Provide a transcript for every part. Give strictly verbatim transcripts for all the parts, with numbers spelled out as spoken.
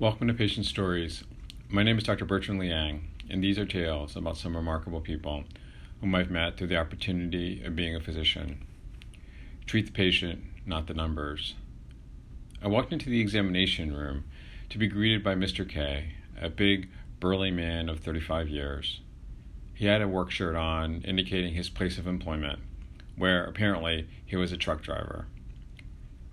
Welcome to Patient Stories. My name is Doctor Bertrand Liang, and these are tales about some remarkable people whom I've met through the opportunity of being a physician. Treat the patient, not the numbers. I walked into the examination room to be greeted by Mister K, a big, burly man of thirty-five years. He had a work shirt on, indicating his place of employment, where apparently he was a truck driver.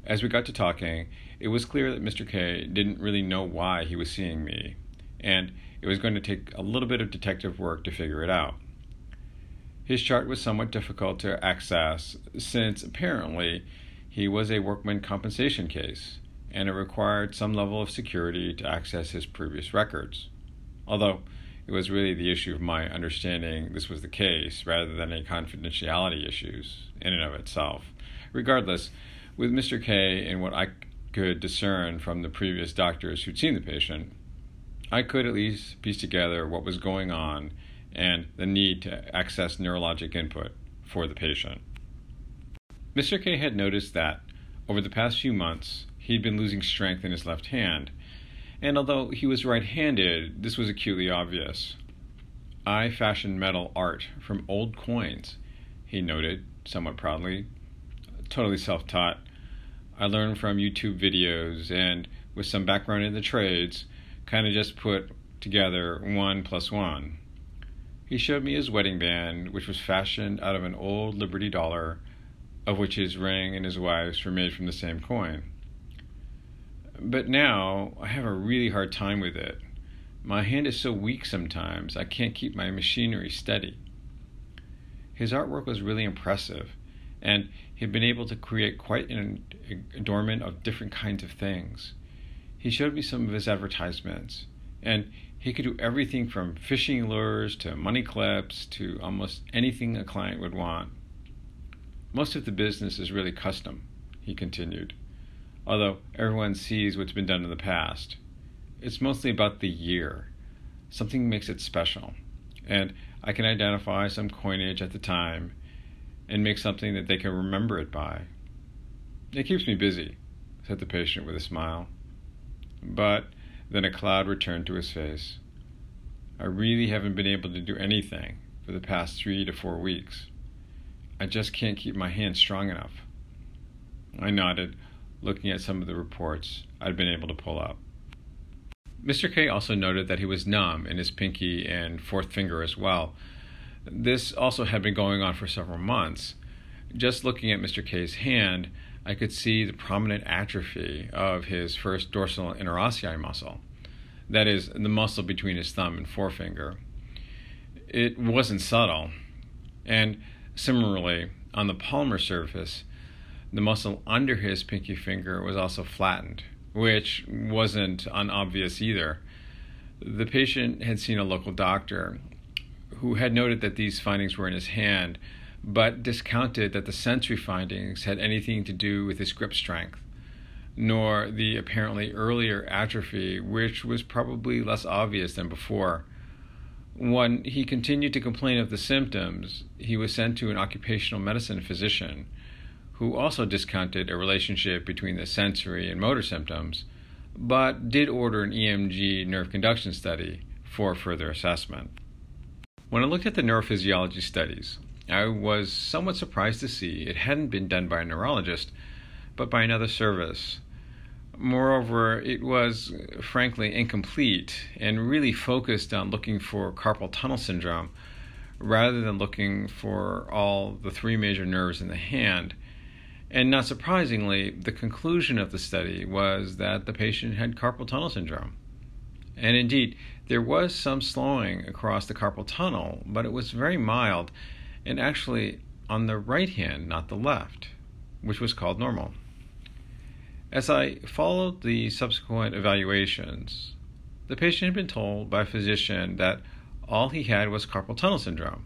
As we got to talking, it was clear that Mister K didn't really know why he was seeing me, and it was going to take a little bit of detective work to figure it out. His chart was somewhat difficult to access since apparently he was a workman compensation case, and it required some level of security to access his previous records. Although it was really the issue of my understanding this was the case rather than a confidentiality issue in and of itself. Regardless, with Mister K and what I could discern from the previous doctors who'd seen the patient, I could at least piece together what was going on and the need to access neurologic input for the patient. Mister K had noticed that over the past few months, he'd been losing strength in his left hand, and although he was right-handed, this was acutely obvious. I fashioned metal art from old coins, he noted somewhat proudly, totally self-taught. I learned from YouTube videos and, with some background in the trades, kind of just put together one plus one. He showed me his wedding band, which was fashioned out of an old Liberty dollar, of which his ring and his wife's were made from the same coin. But now, I have a really hard time with it. My hand is so weak sometimes, I can't keep my machinery steady. His artwork was really impressive, and he'd been able to create quite an adornment of different kinds of things. He showed me some of his advertisements, and he could do everything from fishing lures to money clips to almost anything a client would want. Most of the business is really custom, he continued, although everyone sees what's been done in the past. It's mostly about the year. Something makes it special, and I can identify some coinage at the time and make something that they can remember it by. It keeps me busy, said the patient with a smile. But then a cloud returned to his face. I really haven't been able to do anything for the past three to four weeks. I just can't keep my hand strong enough. I nodded, looking at some of the reports I'd been able to pull up. Mister K also noted that he was numb in his pinky and fourth finger as well. This also had been going on for several months. Just looking at Mister K's hand, I could see the prominent atrophy of his first dorsal interossei muscle, that is, the muscle between his thumb and forefinger. It wasn't subtle, and similarly, on the palmar surface, the muscle under his pinky finger was also flattened, which wasn't unobvious either. The patient had seen a local doctor who had noted that these findings were in his hand, but discounted that the sensory findings had anything to do with his grip strength, nor the apparently earlier atrophy, which was probably less obvious than before. When he continued to complain of the symptoms, he was sent to an occupational medicine physician, who also discounted a relationship between the sensory and motor symptoms, but did order an E M G nerve conduction study for further assessment. When I looked at the neurophysiology studies, I was somewhat surprised to see it hadn't been done by a neurologist, but by another service. Moreover, it was, frankly, incomplete and really focused on looking for carpal tunnel syndrome rather than looking for all the three major nerves in the hand. And not surprisingly, the conclusion of the study was that the patient had carpal tunnel syndrome. And indeed, there was some slowing across the carpal tunnel, but it was very mild, and actually on the right hand, not the left, which was called normal. As I followed the subsequent evaluations, the patient had been told by a physician that all he had was carpal tunnel syndrome,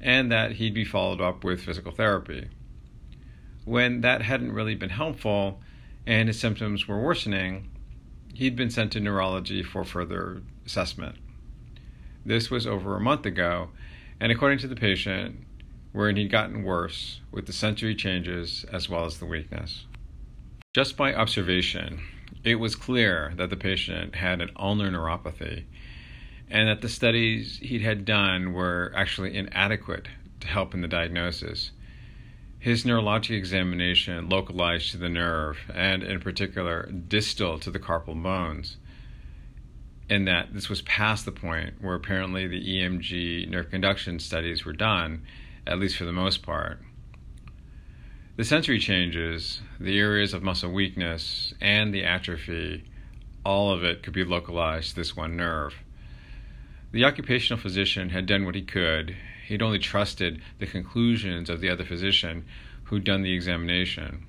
and that he'd be followed up with physical therapy. When that hadn't really been helpful, and his symptoms were worsening, he'd been sent to neurology for further assessment. This was over a month ago, and according to the patient, wherein he'd gotten worse with the sensory changes as well as the weakness. Just by observation, it was clear that the patient had an ulnar neuropathy and that the studies he had done were actually inadequate to help in the diagnosis. His neurologic examination localized to the nerve and, in particular, distal to the carpal bones, in that this was past the point where apparently the E M G nerve conduction studies were done, at least for the most part. The sensory changes, the areas of muscle weakness, and the atrophy, all of it could be localized to this one nerve. The occupational physician had done what he could. He'd only trusted the conclusions of the other physician who'd done the examination.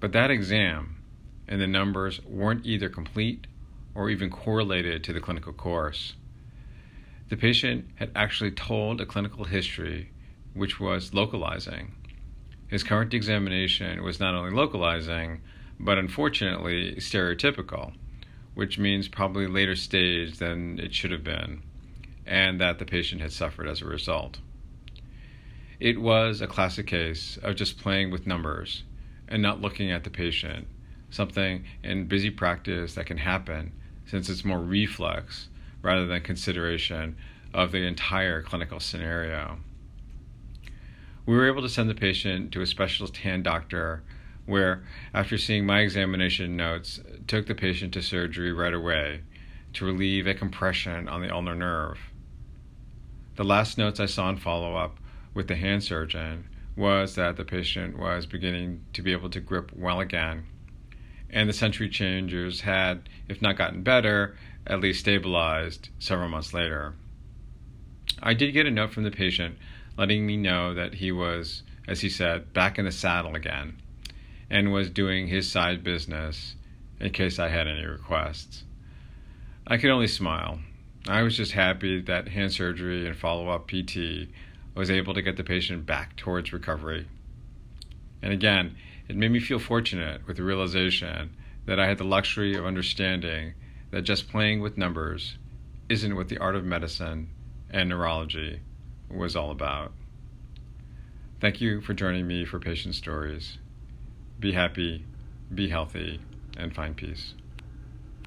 But that exam and the numbers weren't either complete or even correlated to the clinical course. The patient had actually told a clinical history which was localizing. His current examination was not only localizing, but unfortunately stereotypical, which means probably later stage than it should have been, and that the patient had suffered as a result. It was a classic case of just playing with numbers and not looking at the patient, something in busy practice that can happen since it's more reflex rather than consideration of the entire clinical scenario. We were able to send the patient to a specialist hand doctor where, after seeing my examination notes, took the patient to surgery right away to relieve a compression on the ulnar nerve. The last notes I saw in follow-up with the hand surgeon was that the patient was beginning to be able to grip well again, and the sensory changes had, if not gotten better, at least stabilized several months later. I did get a note from the patient letting me know that he was, as he said, back in the saddle again and was doing his side business in case I had any requests. I could only smile. I was just happy that hand surgery and follow-up P T was able to get the patient back towards recovery. And again, it made me feel fortunate with the realization that I had the luxury of understanding that just playing with numbers isn't what the art of medicine and neurology was all about. Thank you for joining me for Patient Stories. Be happy, be healthy, and find peace.